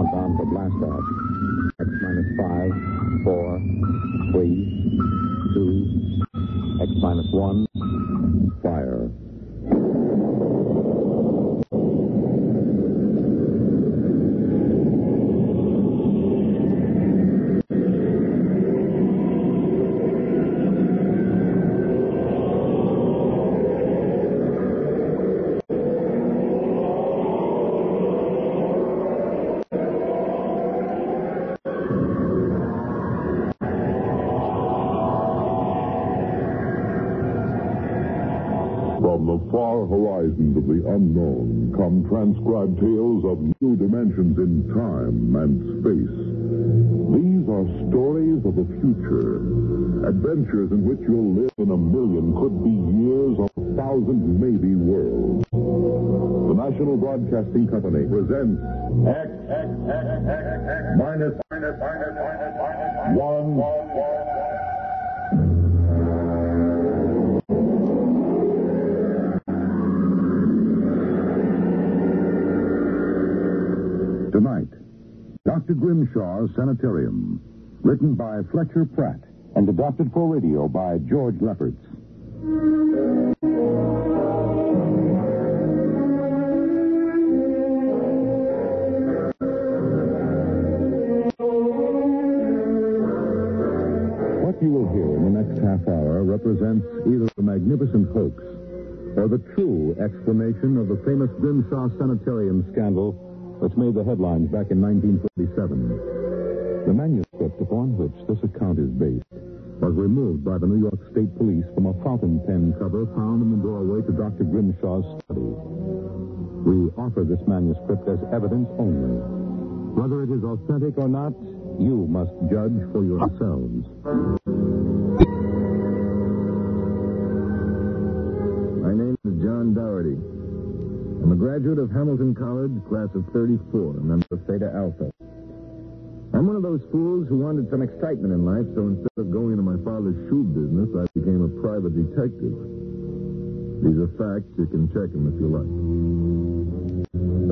countdown for blast-off. X-minus 5, 4, 3, 2, X-minus 1, fire. Horizons of the unknown come transcribed tales of new dimensions in time and space. These are stories of the future, adventures in which you'll live in a million could-be years or a thousand maybe worlds. The National Broadcasting Company presents X-Minus One. Tonight, Dr. Grimshaw's Sanitarium, written by Fletcher Pratt and adapted for radio by George Lefferts. What you will hear in the next half hour represents either a magnificent hoax or the true explanation of the famous Grimshaw Sanitarium scandal, which made the headlines back in 1937. The manuscript upon which this account is based was removed by the New York State Police from a fountain pen cover found in the doorway to Dr. Grimshaw's study. We offer this manuscript as evidence only. Whether it is authentic or not, you must judge for yourselves. My name is John Dougherty. I'm a graduate of Hamilton College, class of 34, a member of Theta Alpha. I'm one of those fools who wanted some excitement in life, so instead of going into my father's shoe business, I became a private detective. These are facts. You can check them if you like.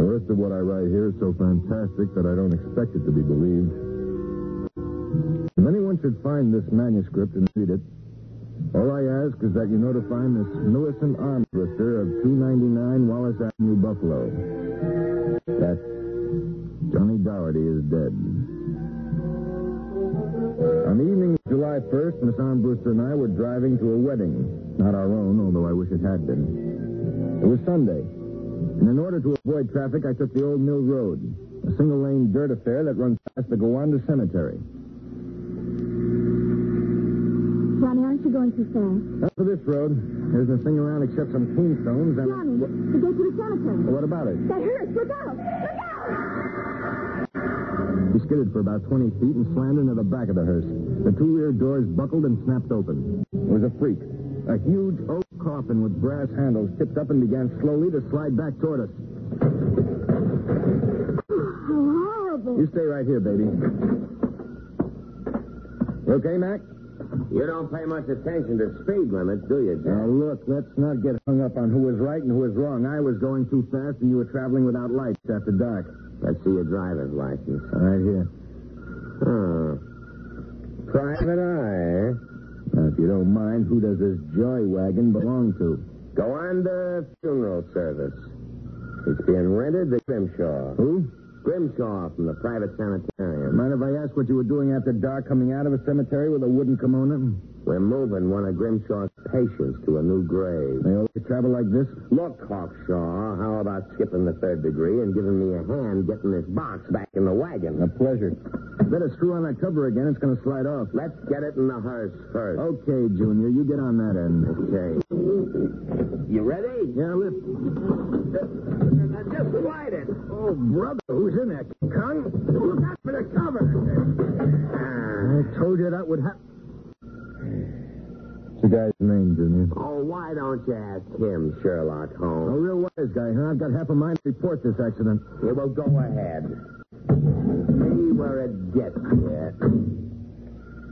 The rest of what I write here is so fantastic that I don't expect it to be believed. If anyone should find this manuscript and read it, all I ask is that you notify Miss Millicent Armbruster of 299 Wallace Avenue, Buffalo, that Johnny Dougherty is dead. On the evening of July 1st, Miss Armbruster and I were driving to a wedding. Not our own, although I wish it had been. It was Sunday, and in order to avoid traffic, I took the Old Mill Road, a single-lane dirt affair that runs past the Gowanda Cemetery. Johnny, aren't you going too fast? Not for this road. There isn't a thing around except some tombstones and... Johnny, the gate to the cemetery. Well, what about it? That hurts. Look out! Look out! He skidded for about 20 feet and slammed into the back of the hearse. The two rear doors buckled and snapped open. It was a freak. A huge oak coffin with brass handles tipped up and began slowly to slide back toward us. How horrible. You stay right here, baby. You okay, Mac? You don't pay much attention to speed limits, do you, Jack? Now, look, let's not get hung up on who was right and who was wrong. I was going too fast, and you were traveling without lights after dark. Let's see your driver's license. Right here. Oh. Private eye, eh? Now, if you don't mind, who does this joy wagon belong to? Gowanda Funeral Service. It's being rented to Grimshaw. Who? Grimshaw from the private sanitarium. Mind if I ask what you were doing after dark coming out of a cemetery with a wooden kimono? We're moving one of Grimshaw's patients to a new grave. They always travel like this? Look, Hawkshaw, how about skipping the third degree and giving me a hand getting this box back in the wagon? A pleasure. Better screw on that cover again. It's going to slide off. Let's get it in the hearse first. Okay, Junior. You get on that end. Okay. You ready? Yeah, lift. Now, just slide it. Oh, brother, who's in there? Kung? Look out for the cover. I told you that would happen. What's the guy's name, Junior? Oh, why don't you ask him, Sherlock Holmes? A real wise guy, huh? I've got half a mind to report this accident. Yeah, well, go ahead. See where it gets you.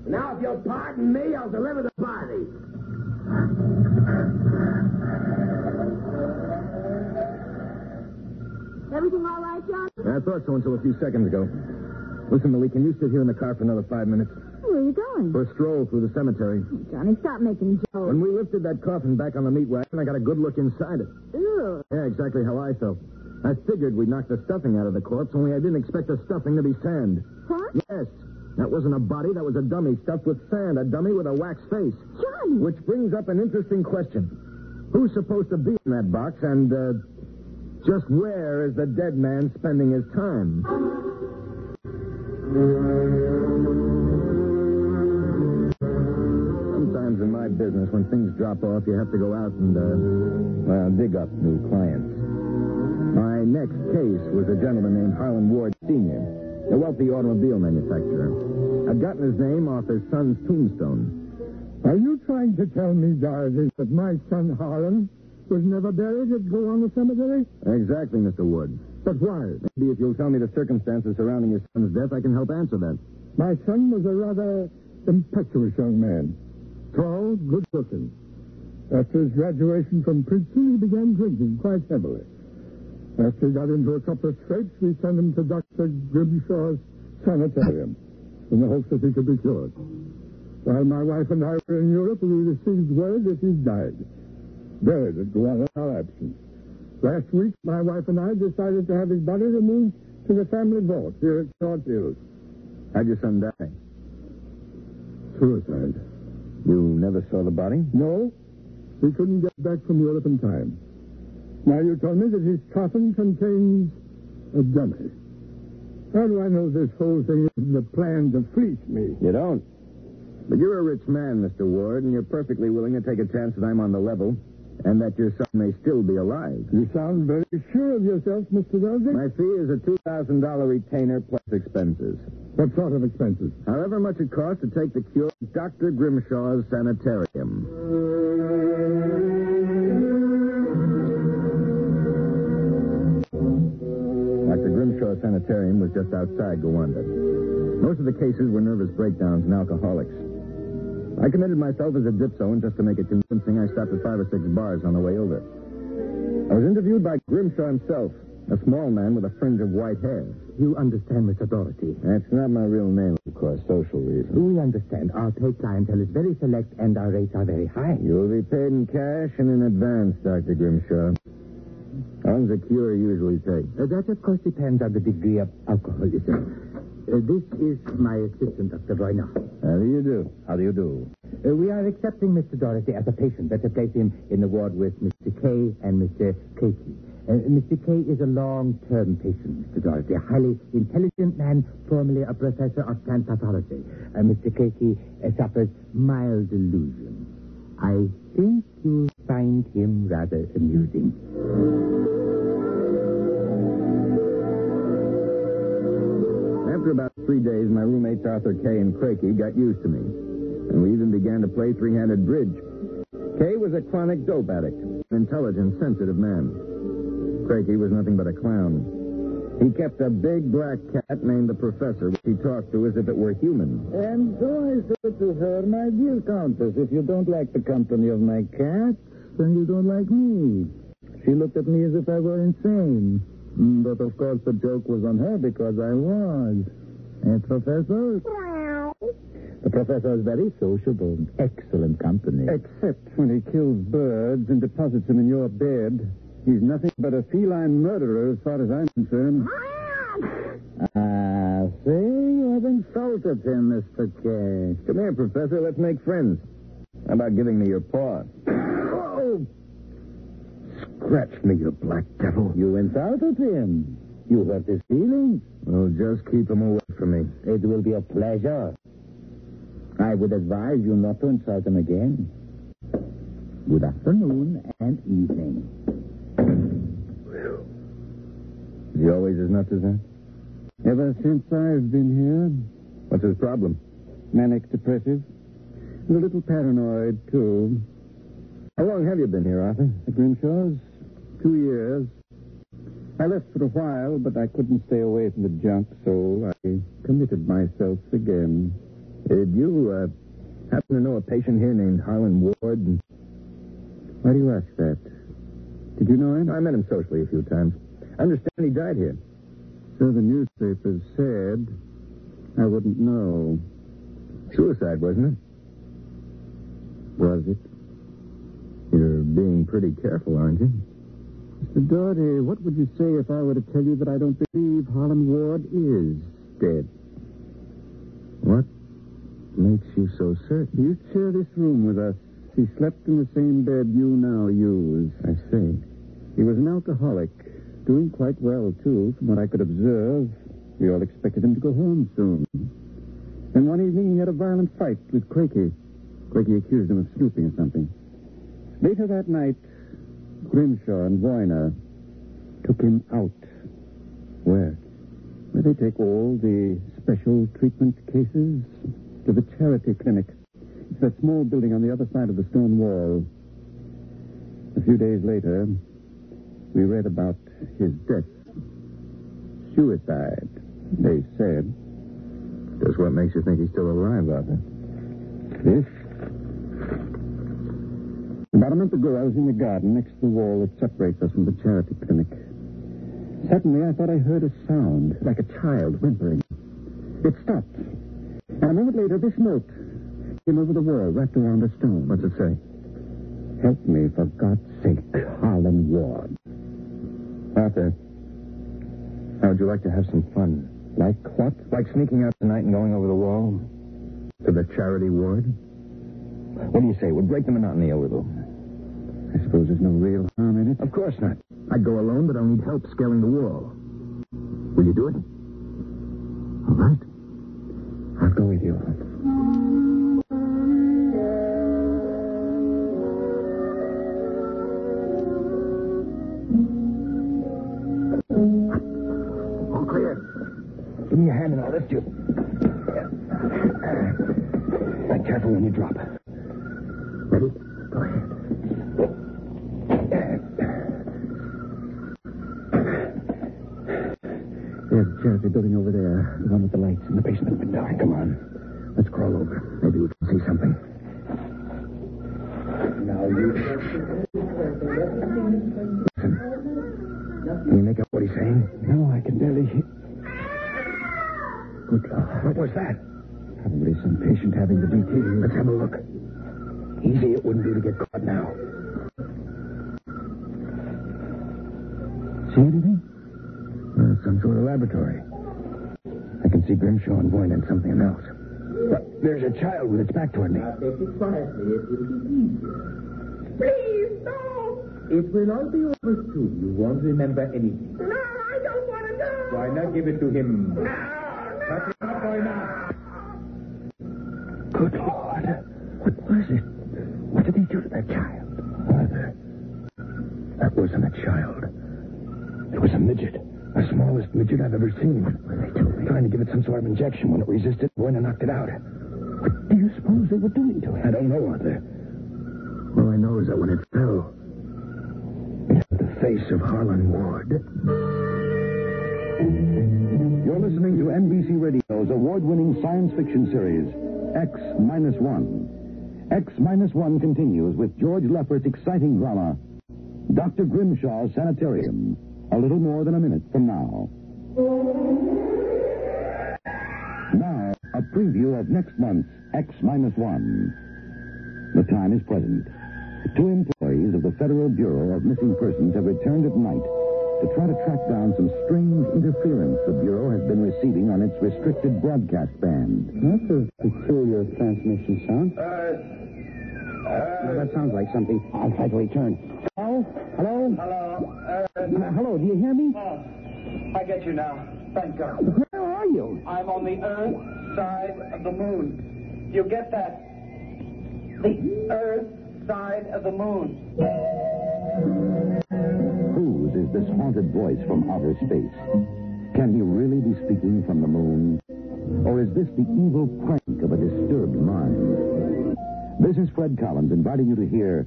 Now, if you'll pardon me, I'll deliver the body. Everything all right, John? I thought so until a few seconds ago. Listen, Millie, can you sit here in the car for another 5 minutes? Where are you going? For a stroll through the cemetery. Oh, Johnny, stop making jokes. When we lifted that coffin back on the meat wagon, I got a good look inside it. Ew. Yeah, exactly how I felt. I figured we'd knock the stuffing out of the corpse, only I didn't expect the stuffing to be sand. Huh? Yes. That wasn't a body. That was a dummy stuffed with sand, a dummy with a wax face. Johnny! Which brings up an interesting question. Who's supposed to be in that box, and just where is the dead man spending his time? Sometimes in my business, when things drop off, you have to go out and, well, dig up new clients. My next case was a gentleman named Harlan Ward Sr., a wealthy automobile manufacturer. I've gotten his name off his son's tombstone. Are you trying to tell me, Darby, that my son Harlan was never buried at Gowanda Cemetery? Exactly, Mr. Wood. But why? Maybe if you'll tell me the circumstances surrounding your son's death, I can help answer that. My son was a rather impetuous young man. Tall, good-looking. After his graduation from Princeton, he began drinking quite heavily. After he got into a couple of scrapes, we sent him to Dr. Grimshaw's Sanitarium in the hopes that he could be cured. While my wife and I were in Europe, we received word that he died, buried at Gowanda in our absence. Last week, my wife and I decided to have his body removed to the family vault here at Short Hills. How'd your son die? Suicide. You never saw the body? No. We couldn't get back from Europe in time. Now, you told me that his coffin contains a dummy. How do I know this whole thing is the plan to fleece me? You don't. But you're a rich man, Mr. Ward, and you're perfectly willing to take a chance that I'm on the level and that your son may still be alive. You sound very sure of yourself, Mr. Darby. My fee is a $2,000 retainer plus expenses. What sort of expenses? However much it costs to take the cure at Dr. Grimshaw's Sanitarium. Dr. Grimshaw's Sanitarium was just outside Gowanda. Most of the cases were nervous breakdowns and alcoholics. I committed myself as a dipso, and just to make it convincing, I stopped at 5 or 6 bars on the way over. I was interviewed by Grimshaw himself, a small man with a fringe of white hair. You understand, Mr. Doherty. That's not my real name, of course, social reasons. We understand. Our paid clientele is very select, and our rates are very high. You'll be paid in cash and in advance, Dr. Grimshaw. How long does a cure usually take? That, of course, depends on the degree of alcoholism. This is my assistant, Dr. Royner. How do you do? How do you do? We are accepting Mr. Doherty as a patient, but to place him in the ward with Mr. K and Mr. Casey. Mr. K is a long-term patient, Mr. Doherty, a highly intelligent man, formerly a professor of plant pathology. Mr. Casey suffers mild delusion. I think you'll find him rather amusing. After about 3 days, my roommates Arthur Kay and Crakey got used to me, and we even began to play three-handed bridge. Kay was a chronic dope addict, an intelligent, sensitive man. Crakey was nothing but a clown. He kept a big black cat named the Professor, which he talked to as if it were human. And so I said to her, my dear Countess, if you don't like the company of my cat, then you don't like me. She looked at me as if I were insane. But of course the joke was on her because I was. And Professor? Wow. The Professor is very sociable, excellent company. Except when he kills birds and deposits them in your bed. He's nothing but a feline murderer as far as I'm concerned. Ah, see, you have insulted him, Mr. K. Come here, Professor, let's make friends. How about giving me your paw? Oh! Scratch me, you black devil. You insulted him. You hurt his feelings. Well, just keep him away from me. It will be a pleasure. I would advise you not to insult him again. Good afternoon and evening. Is he always as nuts as that? Ever since I've been here. What's his problem? Manic depressive. And a little paranoid, too. How long have you been here, Arthur? At Grimshaw's? 2 years. I left for a while, but I couldn't stay away from the junk, so I committed myself again. Did you happen to know a patient here named Harlan Ward? Why do you ask that? Did you know him? I met him socially a few times. I understand he died here. Sure, the newspapers said. I wouldn't know. Suicide, wasn't it? Was it? You're being pretty careful, aren't you? Mr. Doherty, what would you say if I were to tell you that I don't believe Harlan Ward is dead? What makes you so certain? You used to share this room with us. He slept in the same bed you now use. I see. He was an alcoholic, doing quite well, too, from what I could observe. We all expected him to go home soon. Then one evening he had a violent fight with Crakey. Crakey accused him of snooping or something. Later that night, Grimshaw and Voyner took him out. Where? Where they take all the special treatment cases to the charity clinic. It's that small building on the other side of the stone wall. A few days later, we read about his death. Suicide, they said. Just what makes you think he's still alive, Arthur? This? About a month ago, I was in the garden next to the wall that separates us from the charity clinic. Suddenly, I thought I heard a sound, like a child whimpering. It stopped. And a moment later, this note came over the wall, wrapped around a stone. What's it say? Help me, for God's sake, Harlan Ward. Arthur, how would you like to have some fun? Like what? Like sneaking out tonight and going over the wall? To the charity ward? What do you say? We'll break the monotony a little. I suppose there's no real harm in it. Of course not. I'd go alone, but I'll need help scaling the wall. Will you do it? All right. I'll go with you. All clear. Give me your hand and I'll lift you. Be careful when you drop. Ready? Go ahead. There's the charity building over there. The one with the lights in the basement window. Right, come on. Let's crawl over. Maybe we can see something. Now you... Listen. Can you make out what he's saying? No, I can barely hear... Good God. What was that? Probably some patient having the DT. Let's have a look. Easy it wouldn't be to get caught now. See anything? Some sort of laboratory. I can see Grimshaw and Boyne and something else. But there's a child with its back toward me. Now, take it quietly. It will be easier. Please, no! It will all be over soon. You won't remember anything. No, I don't want to know! Why not give it to him? No! Not enough, why not? Good Lord. What was it? What did he do to that child? Father, that wasn't a child. It was a midget. The smallest midget I've ever seen. What were they doing? Trying to give it some sort of injection. When it resisted, Werner knocked it out. What do you suppose they were doing to it? I don't know, Arthur. All I know is that when it fell, it had the face of Harlan Ward. You're listening to NBC Radio's award-winning science fiction series, X-Minus One. X-Minus One continues with George Lefferts' exciting drama, Dr. Grimshaw's Sanitarium. A little more than a minute from now. Now, a preview of next month's X-1. The time is present. Two employees of the Federal Bureau of Missing Persons have returned at night to try to track down some strange interference the Bureau has been receiving on its restricted broadcast band. That's a peculiar transmission sound. That sounds like something. I'll try to return. Hello? Hello? Hello? Hello, do you hear me? I get you now. Thank God. Where are you? I'm on the Earth side of the moon. You get that? The Earth side of the moon. Whose is this haunted voice from outer space? Can he really be speaking from the moon? Or is this the evil prank of a disturbed mind? This is Fred Collins inviting you to hear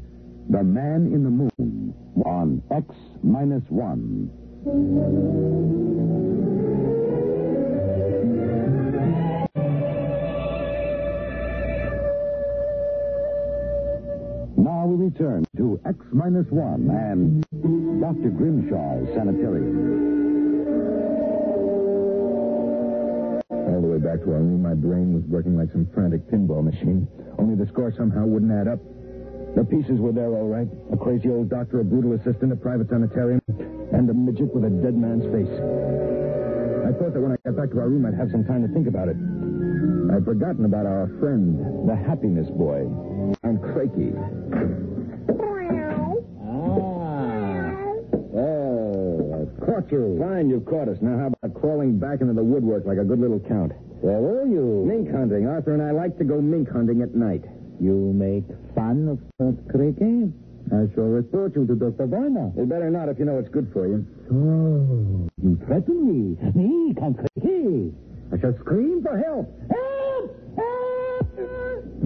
The Man in the Moon on X-1. Now we return to X-1 and Dr. Grimshaw's Sanitarium. All the way back to our room, my brain was working like some frantic pinball machine. Only the score somehow wouldn't add up. The pieces were there, all right. A crazy old doctor, a brutal assistant, a private sanitarium, and a midget with a dead man's face. I thought that when I got back to our room, I'd have some time to think about it. I'd forgotten about our friend, the happiness boy, and Crakey. Caught you. Fine, you've caught us. Now how about crawling back into the woodwork like a good little count? Where were you? Mink hunting. Arthur and I like to go mink hunting at night. You make fun of Dr. Crakey? I shall report you to Dr. Werner. You better not if you know what's good for you. So, you threaten me. Me, Count Crakey. I shall scream for help. Help! Help!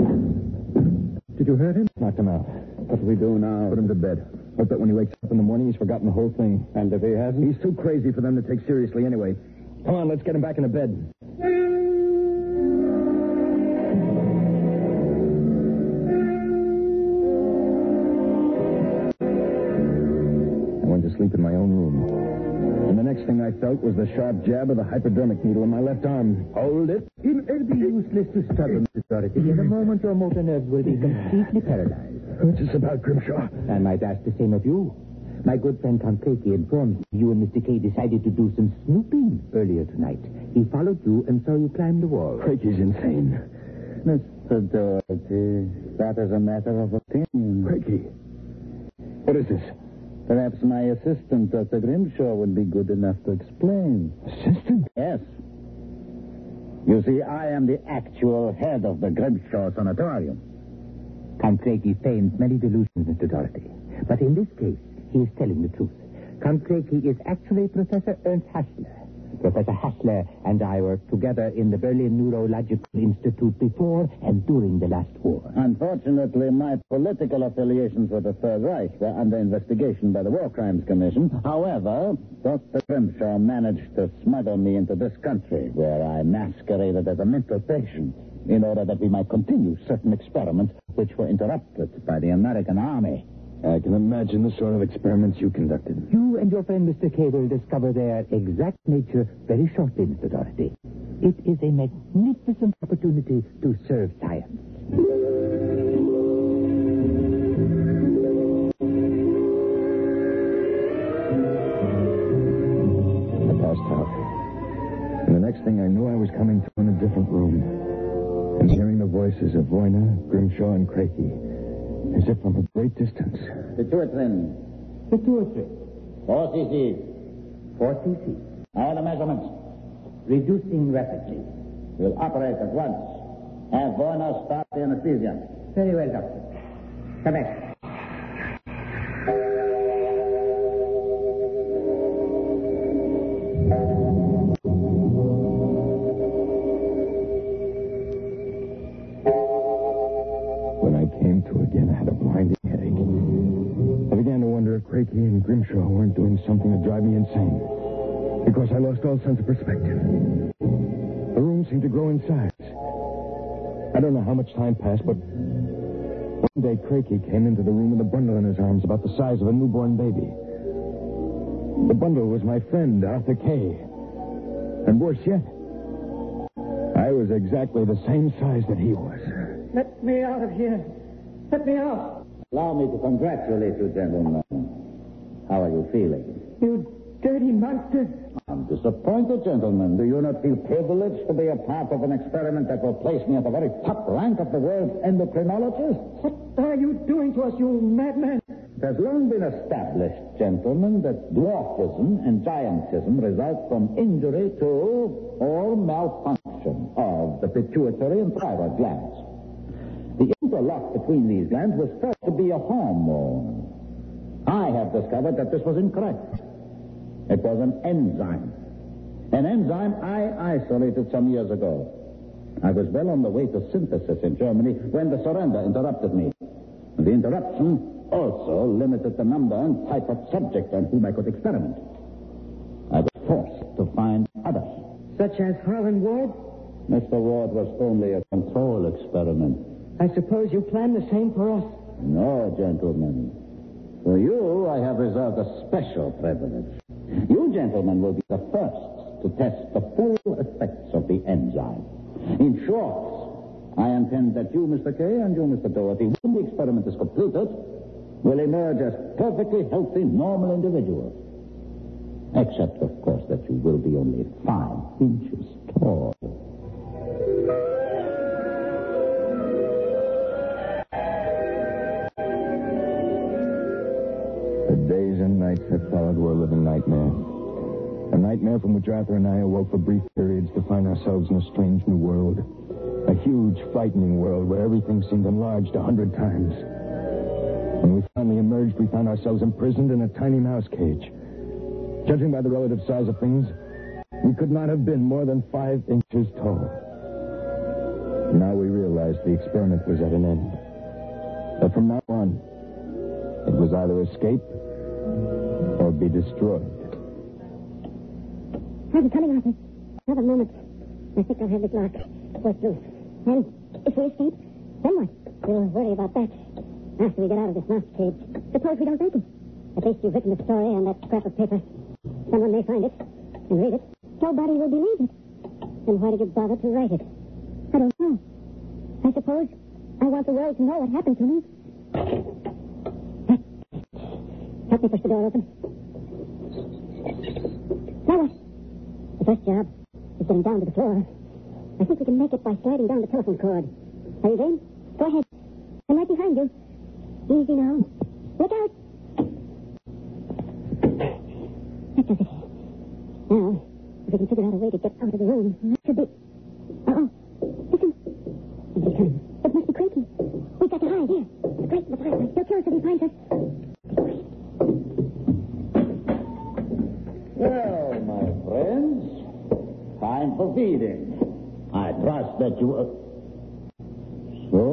Did you hurt him? Knocked him out. What do we do now? Put him to bed. Hope that when he wakes up in the morning, he's forgotten the whole thing. And if he hasn't? He's too crazy for them to take seriously anyway. Come on, let's get him back into bed. I went to sleep in my own room. And the next thing I felt was the sharp jab of the hypodermic needle in my left arm. Hold it. It'll be useless to struggle, Mr. Dorothy. In a moment, your motor nerves will be completely paralyzed. What's this about, Grimshaw? I might ask the same of you. My good friend Count Crakey informs me you and Mr. K decided to do some snooping earlier tonight. He followed you and saw you climb the wall. Crakey's insane. Mr. Doherty, that is a matter of opinion. Crakey, what is this? Perhaps my assistant, Dr. Grimshaw, would be good enough to explain. Assistant? Yes. You see, I am the actual head of the Grimshaw Sanitarium. Count Crakey feigns many delusions, Mr. Dorothy. But in this case, he is telling the truth. Count Crakey is actually Professor Ernst Haschner. Professor Haschner and I were together in the Berlin Neurological Institute before and during the last war. Unfortunately, my political affiliations with the Third Reich were under investigation by the War Crimes Commission. However, Dr. Grimshaw managed to smuggle me into this country, where I masqueraded as a mental patient, in order that we might continue certain experiments which were interrupted by the American army. I can imagine the sort of experiments you conducted. You and your friend, Mr. K, will discover their exact nature very shortly, Mr. Dorothy. It is a magnificent opportunity to serve science. I passed out. And the next thing I knew, I was coming to in a different room. And hearing the voices of Werner, Grimshaw, and Crakey, as if from a great distance. Pituitrin. Pituitrin. 4 cc. 4 cc. All the measurements. Reducing rapidly. We'll operate at once. Have Werner start the anesthesia. Very well, Doctor. Come back. Grimshaw weren't doing something to drive me insane, because I lost all sense of perspective. The room seemed to grow in size. I don't know how much time passed, but one day Crakey came into the room with a bundle in his arms about the size of a newborn baby. The bundle was my friend, Arthur K. And worse yet, I was exactly the same size that he was. Let me out of here. Let me out. Allow me to congratulate you, gentlemen. How are you feeling? You dirty monster. I'm disappointed, gentlemen. Do you not feel privileged to be a part of an experiment that will place me at the very top rank of the world's endocrinologists? What are you doing to us, you madman? It has long been established, gentlemen, that dwarfism and giantism result from injury to or malfunction of the pituitary and thyroid glands. The interlock between these glands was thought to be a hormone. I have discovered that this was incorrect. It was an enzyme. An enzyme I isolated some years ago. I was well on the way to synthesis in Germany when the surrender interrupted me. The interruption also limited the number and type of subject on whom I could experiment. I was forced to find others. Such as Harlan Ward? Mr. Ward was only a control experiment. I suppose you planned the same for us? No, gentlemen. For you, I have reserved a special privilege. You gentlemen will be the first to test the full effects of the enzyme. line. In short, I intend that you, Mr. Kay, and you, Mr. Doherty, when the experiment is completed, will emerge as perfectly healthy, normal individuals. Except, of course, that you will be only 5 inches tall. The days and nights that followed were a living nightmare. A nightmare from which Arthur and I awoke for brief periods to find ourselves in a strange new world. A huge, frightening world where everything seemed enlarged 100 times. When we finally emerged, we found ourselves imprisoned in a tiny mouse cage. Judging by the relative size of things, we could not have been more than 5 inches tall. Now we realized the experiment was at an end. But from now on, it was either escape or be destroyed. I'm coming, Arthur. Another moment. I think I'll have the Glock work loose. And if we escape, then what? We'll worry about that after we get out of this mouse cage. Suppose we don't make it. At least you've written the story on that scrap of paper. Someone may find it and read it. Nobody will believe it. Then why did you bother to write it? I don't know. I suppose I want the world to know what happened to me. Help me push the door open. Now what? The first job is getting down to the floor. I think we can make it by sliding down the telephone cord. Are you game? Go ahead. I'm right behind you. Easy now. Look out. That does it. Now, if we can figure out a way to get out of the room, that should be... Uh-oh. Listen. Somebody's coming. It must be creaky. We've got to hide here. The grate in the fireplace. They'll kill us if he finds us. Well, my friends, time for feeding. I trust that you... So,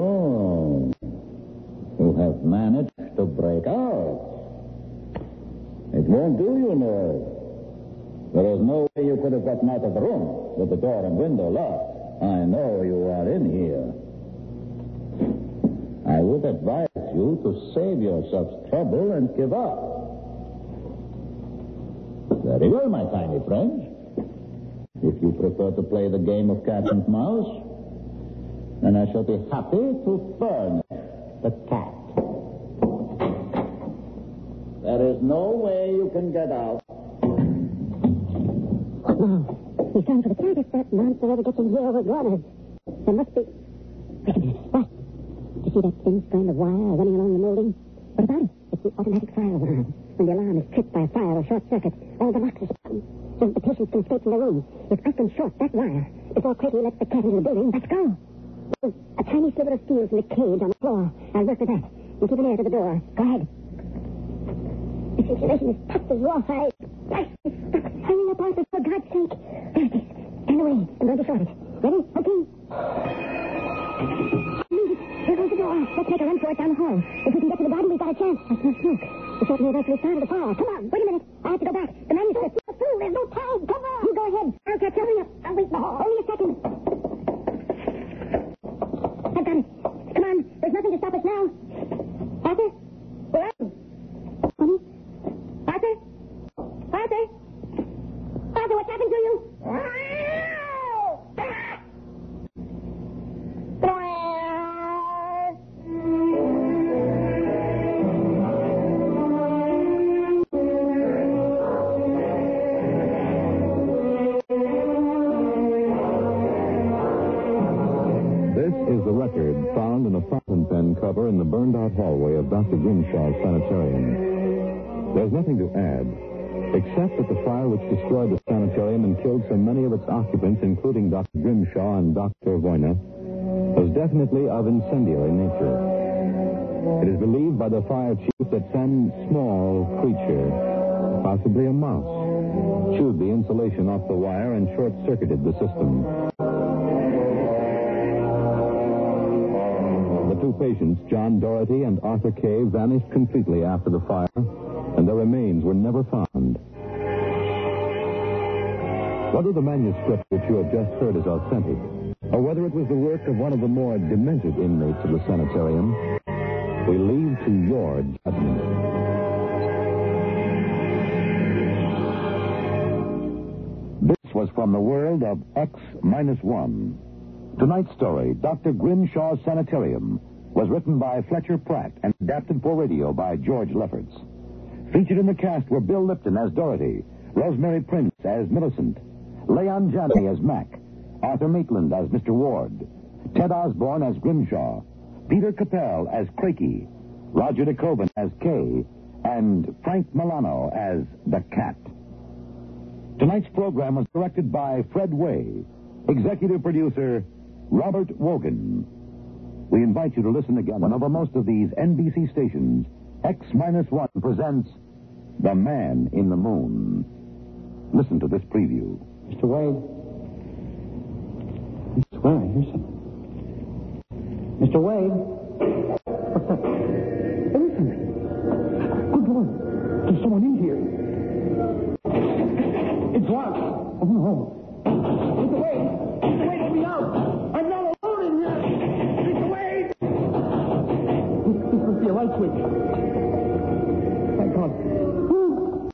you have managed to break out. It won't do, you know. There is no way you could have gotten out of the room with the door and window locked. I know you are in here. I would advise you to save yourselves trouble and give up. Very well, my tiny friends. If you prefer to play the game of cat and mouse, then I shall be happy to furnish the cat. There is no way you can get out. No. He's gone for the cat. If that monster ever gets in here, we're runners. There must be... Wait a minute. What? Do you see that thin strand of wire running along the molding? What about it? It's the automatic fire alarm. When the alarm is tripped by a fire or short circuit, all the locks are spun so that the patient can escape from the room. If I can short that wire before Crazy lets the cat into the building, let's go. There's a tiny sliver of steel from the cage on the floor. I'll work with that. And keep an ear to the door. Go ahead. The situation is tough as rawhide. Hurry up, Arthur, for God's sake. There it is. Turn away. I'm going to short it. Ready? Okay. There goes the door. Let's make a run for it down the hall. If we can get to the garden, we've got a chance. I smell smoke. The certain eventually started the fire. Come on. Wait a minute. I have to go back. The manuscript is through. There's no time. Come on. You go ahead. I'll catch you. Hurry up. I'll wait in the hall. Only a second. I've done it. Come on. There's nothing to stop us now. Arthur? We're out. Arthur? Arthur? Arthur, what's happened to you? This is the record found in a fountain pen cover in the burned-out hallway of Dr. Grimshaw's Sanitarium. There's nothing to add, except that the fire which destroyed the sanitarium and killed so many of its occupants, including Dr. Grimshaw and Dr. Voyna, was definitely of incendiary nature. It is believed by the fire chief that some small creature, possibly a mouse, chewed the insulation off the wire and short-circuited the system. The two patients, John Doherty and Arthur Kay, vanished completely after the fire, and their remains were never found. Whether the manuscript which you have just heard is authentic, or whether it was the work of one of the more demented inmates of the sanitarium, we leave to your judgment. This was from the world of X-Minus One. Tonight's story, Dr. Grimshaw's Sanitarium, was written by Fletcher Pratt and adapted for radio by George Lefferts. Featured in the cast were Bill Lipton as Dorothy, Rosemary Prince as Millicent, Leon Janney as Mac, Arthur Maitland as Mr. Ward, Ted Osborne as Grimshaw, Peter Capel as Crakey, Roger DeCobin as Kay, and Frank Milano as the Cat. Tonight's program was directed by Fred Way, executive producer Robert Wogan. We invite you to listen again when over most of these NBC stations, X-1 presents The Man in the Moon. Listen to this preview. Mr. Wade. Mr. Wade, I hear something. Mr. Wade. What's that? Listen to me. Good Lord. There's someone in here. It's locked. Oh, no. Mr. Wade. Mr. Wade, let me out. I'm not alone in here. Mr. Wade. This must be a light switch. Thank God. Oh,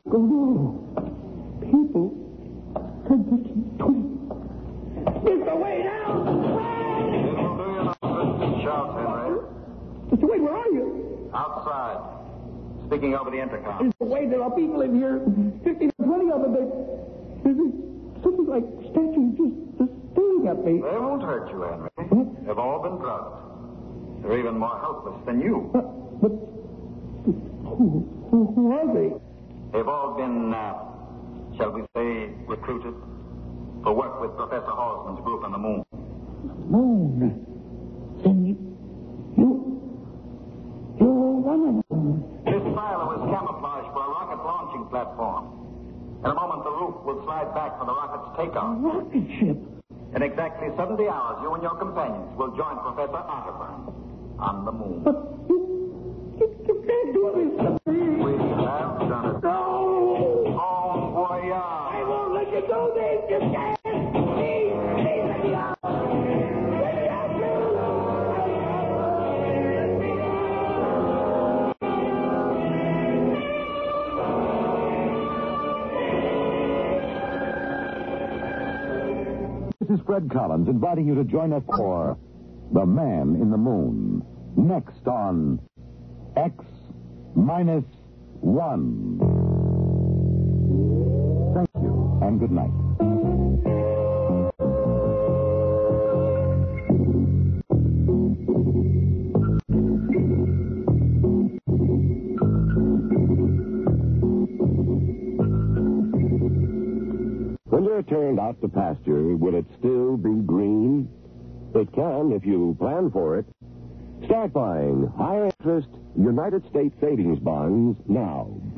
God. People. 10, 15, 20. Mr. Wade, out! Wade! Shout, Henry. Mr. Wade, where are you? Outside. Speaking over the intercom. Mr. Wade, there are people in here. 15 or 20 of them. There's something like statues just staring at me. They won't hurt you, Henry. What? They've all been drugged. They're even more helpless than you. But who are they? They've all been, shall we say, recruited for work with Professor Halsman's group on the moon. Moon? Then you're one of them. This silo is camouflaged for a rocket launching platform. In a moment, the roof will slide back for the rocket's takeoff. A rocket ship? In exactly 70 hours, you and your companions will join Professor Otterburn on the moon. But you can't do this. We have done it. No! Bon voyage. I won't let you do this. You can't. Please, please let me out. This is Fred Collins inviting you to join us for The Man in the Moon, next on X-1. Thank you, and good night. When you're turned out to pasture, will it still be green? It can if you plan for it. Start buying higher interest United States savings bonds now.